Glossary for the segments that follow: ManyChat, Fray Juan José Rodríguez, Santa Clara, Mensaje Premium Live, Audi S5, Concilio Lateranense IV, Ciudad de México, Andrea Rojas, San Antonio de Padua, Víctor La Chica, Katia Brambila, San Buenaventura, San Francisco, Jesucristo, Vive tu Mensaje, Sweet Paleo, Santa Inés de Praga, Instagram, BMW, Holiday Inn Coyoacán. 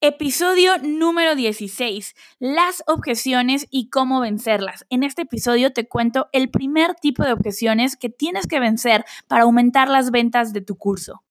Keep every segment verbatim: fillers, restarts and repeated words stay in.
Episodio número dieciséis, las objeciones y cómo vencerlas. En este episodio te cuento el primer tipo de objeciones que tienes que vencer para aumentar las ventas de tu curso.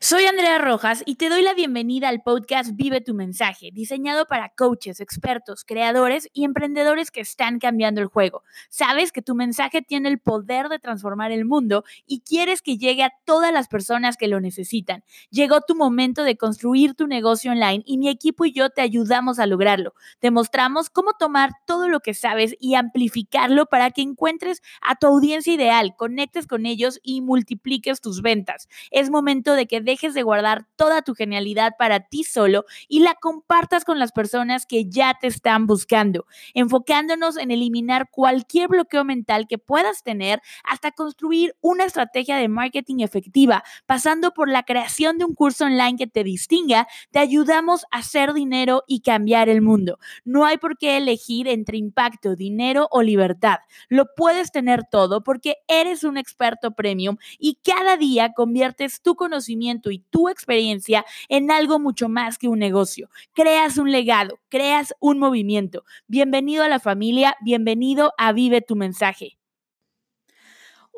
Soy Andrea Rojas y te doy la bienvenida al podcast Vive tu Mensaje, diseñado para coaches, expertos, creadores y emprendedores que están cambiando el juego. Sabes que tu mensaje tiene el poder de transformar el mundo y quieres que llegue a todas las personas que lo necesitan. Llegó tu momento de construir tu negocio online y mi equipo y yo te ayudamos a lograrlo. Te mostramos cómo tomar todo lo que sabes y amplificarlo para que encuentres a tu audiencia ideal, conectes con ellos y multipliques tus ventas. Es momento de que dejes de guardar toda tu genialidad para ti solo y la compartas con las personas que ya te están buscando, enfocándonos en eliminar cualquier bloqueo mental que puedas tener hasta construir una estrategia de marketing efectiva, pasando por la creación de un curso online que te distinga. Te ayudamos a hacer dinero y cambiar el mundo. No hay por qué elegir entre impacto, dinero o libertad. Lo puedes tener todo porque eres un experto premium y cada día conviertes tu conocimiento y tu experiencia en algo mucho más que un negocio. Creas un legado, creas un movimiento. Bienvenido a la familia, bienvenido a Vive tu Mensaje.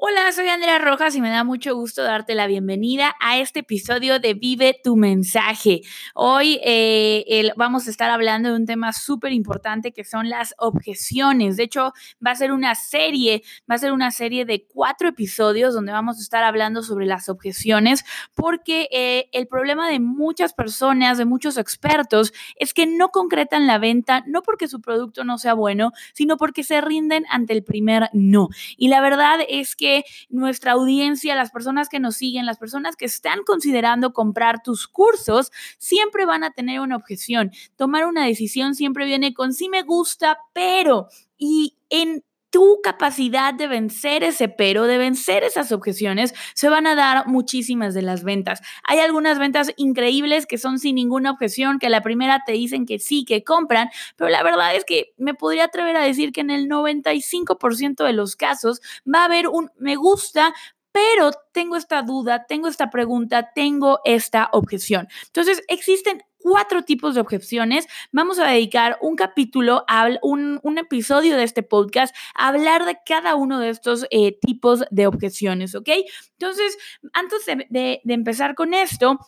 Hola, soy Andrea Rojas y me da mucho gusto darte la bienvenida a este episodio de Vive tu Mensaje. Hoy eh, el, vamos a estar hablando de un tema súper importante que son las objeciones. De hecho, va a ser una serie, va a ser una serie de cuatro episodios donde vamos a estar hablando sobre las objeciones, porque eh, el problema de muchas personas, de muchos expertos, es que no concretan la venta, no porque su producto no sea bueno, sino porque se rinden ante el primer no. Y la verdad es que nuestra audiencia, las personas que nos siguen, las personas que están considerando comprar tus cursos, siempre van a tener una objeción. Tomar una decisión siempre viene con sí me gusta, pero, y en tu capacidad de vencer ese pero, de vencer esas objeciones, se van a dar muchísimas de las ventas. Hay algunas ventas increíbles que son sin ninguna objeción, que la primera te dicen que sí, que compran, pero la verdad es que me podría atrever a decir que en el noventa y cinco por ciento de los casos va a haber un me gusta, pero tengo esta duda, tengo esta pregunta, tengo esta objeción. Entonces, existen cuatro tipos de objeciones. Vamos a dedicar un capítulo, a un, un episodio de este podcast a hablar de cada uno de estos eh, tipos de objeciones, ¿ok? Entonces, antes de, de, de empezar con esto,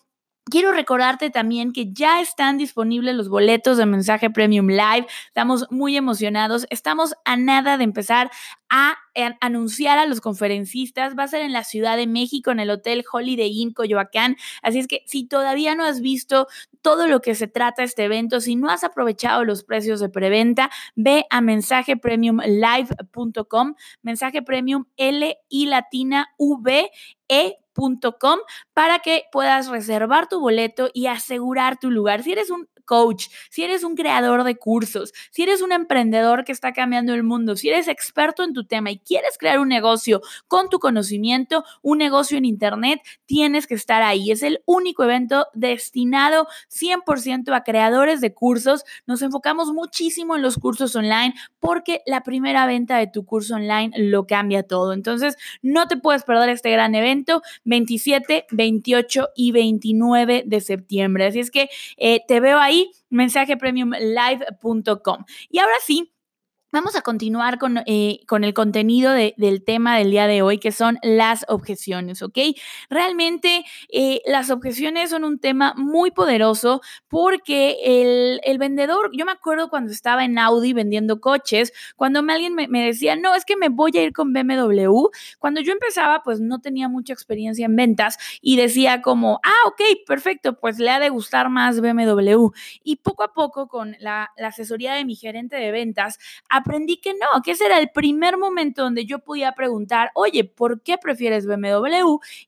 quiero recordarte también que ya están disponibles los boletos de Mensaje Premium Live. Estamos muy emocionados. Estamos a nada de empezar a anunciar a los conferencistas. Va a ser en la Ciudad de México, en el Hotel Holiday Inn Coyoacán. Así es que si todavía no has visto todo lo que se trata este evento, si no has aprovechado los precios de preventa, ve a mensaje premium live punto com, mensaje premium L I latina V E Punto com para que puedas reservar tu boleto y asegurar tu lugar. Si eres un coach, si eres un creador de cursos, si eres un emprendedor que está cambiando el mundo, si eres experto en tu tema y quieres crear un negocio con tu conocimiento, un negocio en internet, tienes que estar ahí. Es el único evento destinado cien por ciento a creadores de cursos. Nos enfocamos muchísimo en los cursos online porque la primera venta de tu curso online lo cambia todo. Entonces, no te puedes perder este gran evento veintisiete, veintiocho y veintinueve de septiembre. Así es que eh, te veo ahí. mensaje premium live punto com. Y ahora sí, vamos a continuar con, eh, con el contenido de, del tema del día de hoy, que son las objeciones, ¿ok? Realmente eh, las objeciones son un tema muy poderoso porque el, el vendedor, yo me acuerdo cuando estaba en Audi vendiendo coches, cuando me, alguien me, me decía, no, es que me voy a ir con B M W, cuando yo empezaba, pues no tenía mucha experiencia en ventas y decía como, ah, ok, perfecto, pues le ha de gustar más B M W. Y poco a poco con la, la asesoría de mi gerente de ventas, aprendí que no, que ese era el primer momento donde yo podía preguntar, oye, ¿por qué prefieres B M W?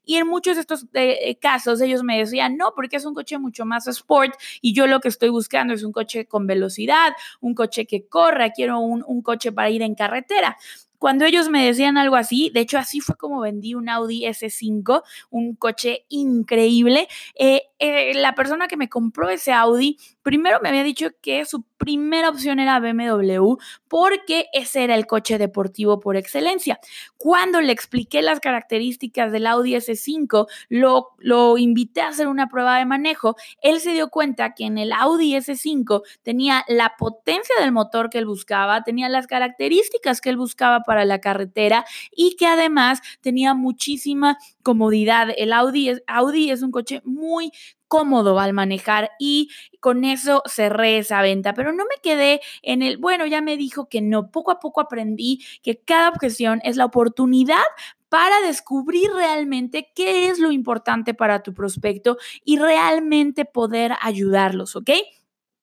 Y en muchos de estos eh, casos ellos me decían, no, porque es un coche mucho más sport y yo lo que estoy buscando es un coche con velocidad, un coche que corra, quiero un, un coche para ir en carretera. Cuando ellos me decían algo así, de hecho así fue como vendí un Audi ese cinco, un coche increíble, eh, eh, la persona que me compró ese Audi, primero me había dicho que su primera opción era B M W porque ese era el coche deportivo por excelencia. Cuando le expliqué las características del Audi ese cinco, lo, lo invité a hacer una prueba de manejo. Él se dio cuenta que en el Audi ese cinco tenía la potencia del motor que él buscaba, tenía las características que él buscaba para la carretera y que además tenía muchísima comodidad. El Audi es, Audi es un coche muy cómodo al manejar y con eso cerré esa venta, pero no me quedé en el, bueno, ya me dijo que no. Poco a poco aprendí que cada objeción es la oportunidad para descubrir realmente qué es lo importante para tu prospecto y realmente poder ayudarlos, ¿ok?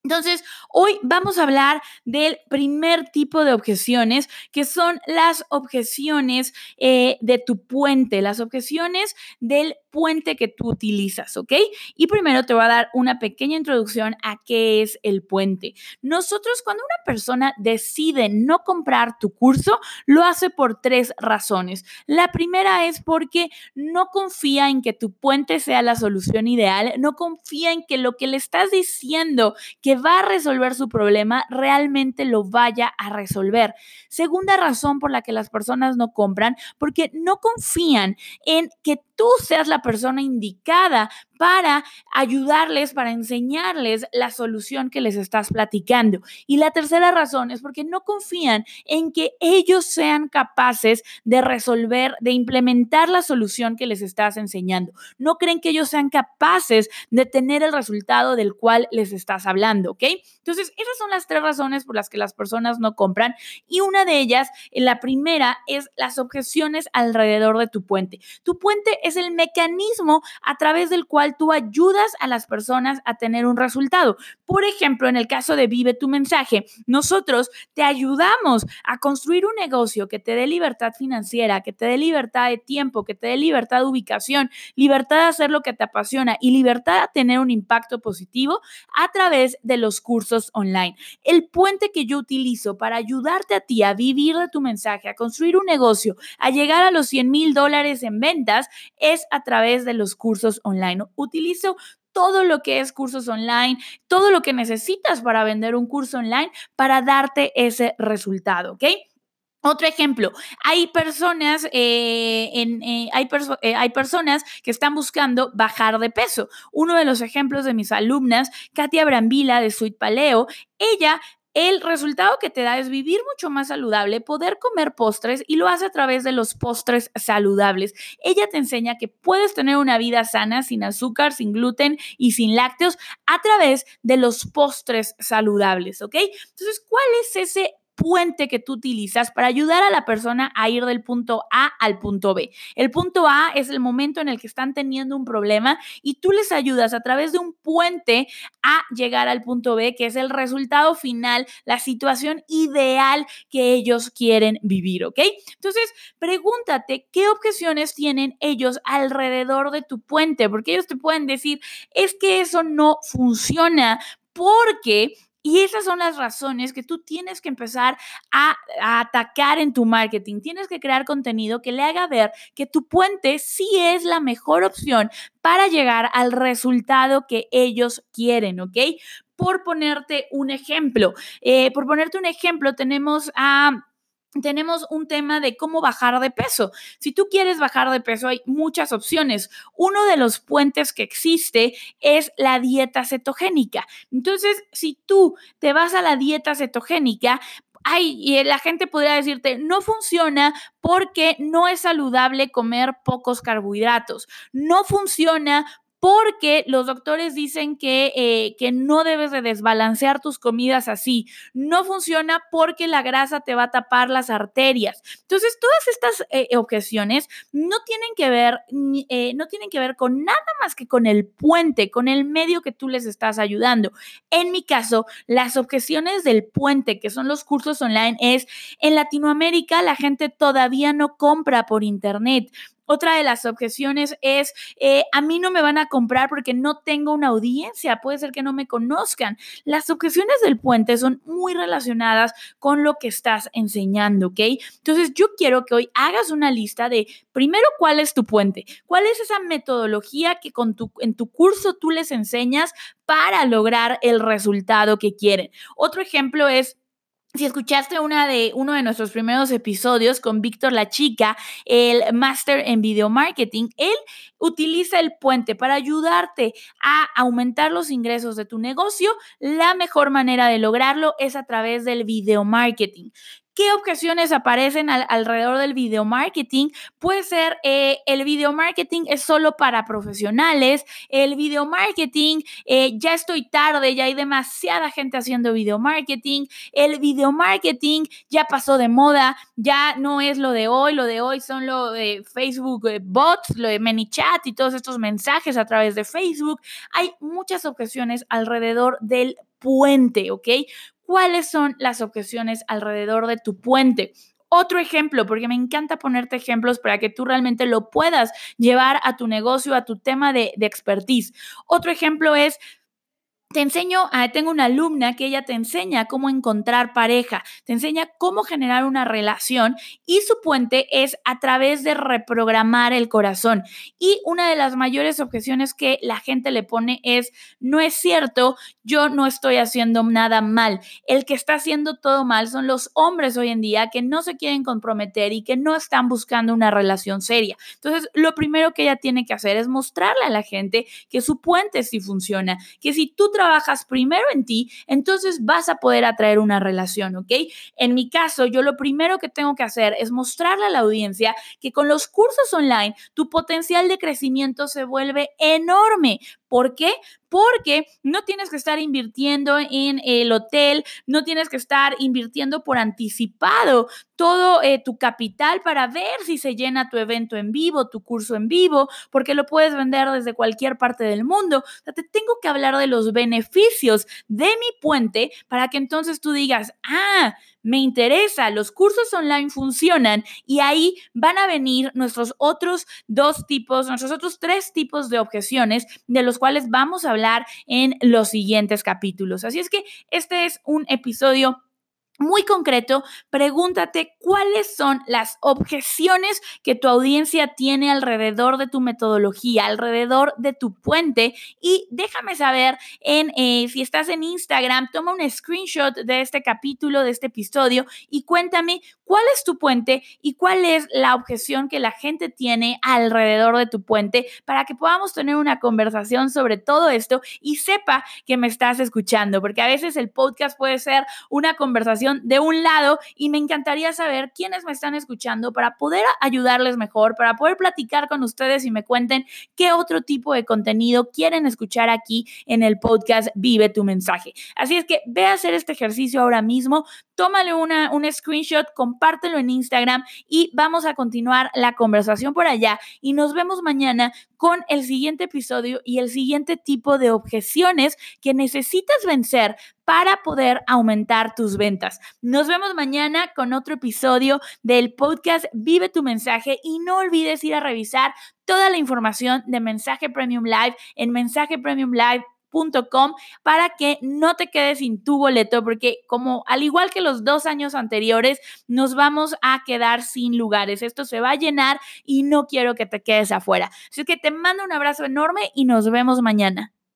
Entonces, hoy vamos a hablar del primer tipo de objeciones, que son las objeciones eh, de tu puente, las objeciones del puente que tú utilizas, ¿ok? Y primero te voy a dar una pequeña introducción a qué es el puente. Nosotros, cuando una persona decide no comprar tu curso, lo hace por tres razones. La primera es porque no confía en que tu puente sea la solución ideal, no confía en que lo que le estás diciendo que va a resolver su problema realmente lo vaya a resolver. Segunda razón por la que las personas no compran, porque no confían en que tú seas la persona indicada para ayudarles, para enseñarles la solución que les estás platicando. Y la tercera razón es porque no confían en que ellos sean capaces de resolver, de implementar la solución que les estás enseñando. No creen que ellos sean capaces de tener el resultado del cual les estás hablando, ¿ok? Entonces, esas son las tres razones por las que las personas no compran. Y una de ellas, la primera, es las objeciones alrededor de tu puente. Tu puente es el mecanismo a través del cual tú ayudas a las personas a tener un resultado. Por ejemplo, en el caso de Vive tu Mensaje, nosotros te ayudamos a construir un negocio que te dé libertad financiera, que te dé libertad de tiempo, que te dé libertad de ubicación, libertad de hacer lo que te apasiona y libertad de tener un impacto positivo a través de los cursos online. El puente que yo utilizo para ayudarte a ti a vivir de tu mensaje, a construir un negocio, a llegar a los cien mil dólares en ventas, es a través de los cursos online. Utilizo todo lo que es cursos online, todo lo que necesitas para vender un curso online para darte ese resultado, ¿ok? Otro ejemplo, hay personas, eh, en, eh, hay, perso- eh, hay personas que están buscando bajar de peso. Uno de los ejemplos de mis alumnas, Katia Brambila de Sweet Paleo, ella... el resultado que te da es vivir mucho más saludable, poder comer postres, y lo hace a través de los postres saludables. Ella te enseña que puedes tener una vida sana, sin azúcar, sin gluten y sin lácteos, a través de los postres saludables, ¿ok? Entonces, ¿cuál es ese puente que tú utilizas para ayudar a la persona a ir del punto A al punto B? El punto A es el momento en el que están teniendo un problema y tú les ayudas a través de un puente a llegar al punto B, que es el resultado final, la situación ideal que ellos quieren vivir, ¿ok? Entonces, pregúntate qué objeciones tienen ellos alrededor de tu puente, porque ellos te pueden decir, es que eso no funciona porque... Y esas son las razones que tú tienes que empezar a, a atacar en tu marketing. Tienes que crear contenido que le haga ver que tu puente sí es la mejor opción para llegar al resultado que ellos quieren, ¿ok? Por ponerte un ejemplo, eh, por ponerte un ejemplo, tenemos a... Tenemos un tema de cómo bajar de peso. Si tú quieres bajar de peso, hay muchas opciones. Uno de los puentes que existe es la dieta cetogénica. Entonces, si tú te vas a la dieta cetogénica, ay, y la gente podría decirte, no funciona porque no es saludable comer pocos carbohidratos. No funciona porque los doctores dicen que, eh, que no debes de desbalancear tus comidas así. No funciona porque la grasa te va a tapar las arterias. Entonces, todas estas eh, objeciones no tienen que ver, eh, no tienen que ver con nada más que con el puente, con el medio que tú les estás ayudando. En mi caso, las objeciones del puente, que son los cursos online, es en Latinoamérica la gente todavía no compra por internet. Otra de las objeciones es, eh, a mí no me van a comprar porque no tengo una audiencia, puede ser que no me conozcan. Las objeciones del puente son muy relacionadas con lo que estás enseñando, ¿ok? Entonces yo quiero que hoy hagas una lista de, primero, ¿cuál es tu puente? ¿Cuál es esa metodología que con tu, en tu curso tú les enseñas para lograr el resultado que quieren? Otro ejemplo es, si escuchaste una de, uno de nuestros primeros episodios con Víctor La Chica, el máster en video marketing, él utiliza el puente para ayudarte a aumentar los ingresos de tu negocio. La mejor manera de lograrlo es a través del video marketing. ¿Qué objeciones aparecen al, alrededor del video marketing? Puede ser eh, el video marketing es solo para profesionales, el video marketing eh, ya estoy tarde, ya hay demasiada gente haciendo video marketing, el video marketing ya pasó de moda, ya no es lo de hoy, lo de hoy son lo de Facebook eh, bots, lo de ManyChat y todos estos mensajes a través de Facebook. Hay muchas objeciones alrededor del puente, ¿ok? ¿Cuáles son las objeciones alrededor de tu puente? Otro ejemplo, porque me encanta ponerte ejemplos para que tú realmente lo puedas llevar a tu negocio, a tu tema de, de expertise. Otro ejemplo es, te enseño, tengo una alumna que ella te enseña cómo encontrar pareja, te enseña cómo generar una relación y su puente es a través de reprogramar el corazón. Y una de las mayores objeciones que la gente le pone es, no es cierto, yo no estoy haciendo nada mal. El que está haciendo todo mal son los hombres hoy en día que no se quieren comprometer y que no están buscando una relación seria. Entonces, lo primero que ella tiene que hacer es mostrarle a la gente que su puente sí funciona, que si tú trabajas primero en ti, entonces vas a poder atraer una relación, ¿ok? En mi caso, yo lo primero que tengo que hacer es mostrarle a la audiencia que con los cursos online, tu potencial de crecimiento se vuelve enorme. ¿Por qué? Porque no tienes que estar invirtiendo en el hotel, no tienes que estar invirtiendo por anticipado todo eh, tu capital para ver si se llena tu evento en vivo, tu curso en vivo, porque lo puedes vender desde cualquier parte del mundo. O sea, te tengo que hablar de los beneficios de mi puente para que entonces tú digas, ah, me interesa, los cursos online funcionan y ahí van a venir nuestros otros dos tipos, nuestros otros tres tipos de objeciones de los cuales vamos a hablar en los siguientes capítulos. Así es que este es un episodio muy concreto. Pregúntate cuáles son las objeciones que tu audiencia tiene alrededor de tu metodología, alrededor de tu puente, y déjame saber en eh, si estás en Instagram, toma un screenshot de este capítulo, de este episodio y cuéntame cuál es tu puente y cuál es la objeción que la gente tiene alrededor de tu puente para que podamos tener una conversación sobre todo esto y sepa que me estás escuchando, porque a veces el podcast puede ser una conversación de un lado y me encantaría saber quiénes me están escuchando para poder ayudarles mejor, para poder platicar con ustedes y me cuenten qué otro tipo de contenido quieren escuchar aquí en el podcast Vive tu Mensaje. Así es que ve a hacer este ejercicio ahora mismo, tómale una, un screenshot, compártelo en Instagram y vamos a continuar la conversación por allá y nos vemos mañana con el siguiente episodio y el siguiente tipo de objeciones que necesitas vencer para poder aumentar tus ventas. Nos vemos mañana con otro episodio del podcast Vive tu Mensaje y no olvides ir a revisar toda la información de Mensaje Premium Live en mensaje premium live punto com para que no te quedes sin tu boleto, porque como al igual que los dos años anteriores, nos vamos a quedar sin lugares. Esto se va a llenar y no quiero que te quedes afuera. Así que te mando un abrazo enorme y nos vemos mañana.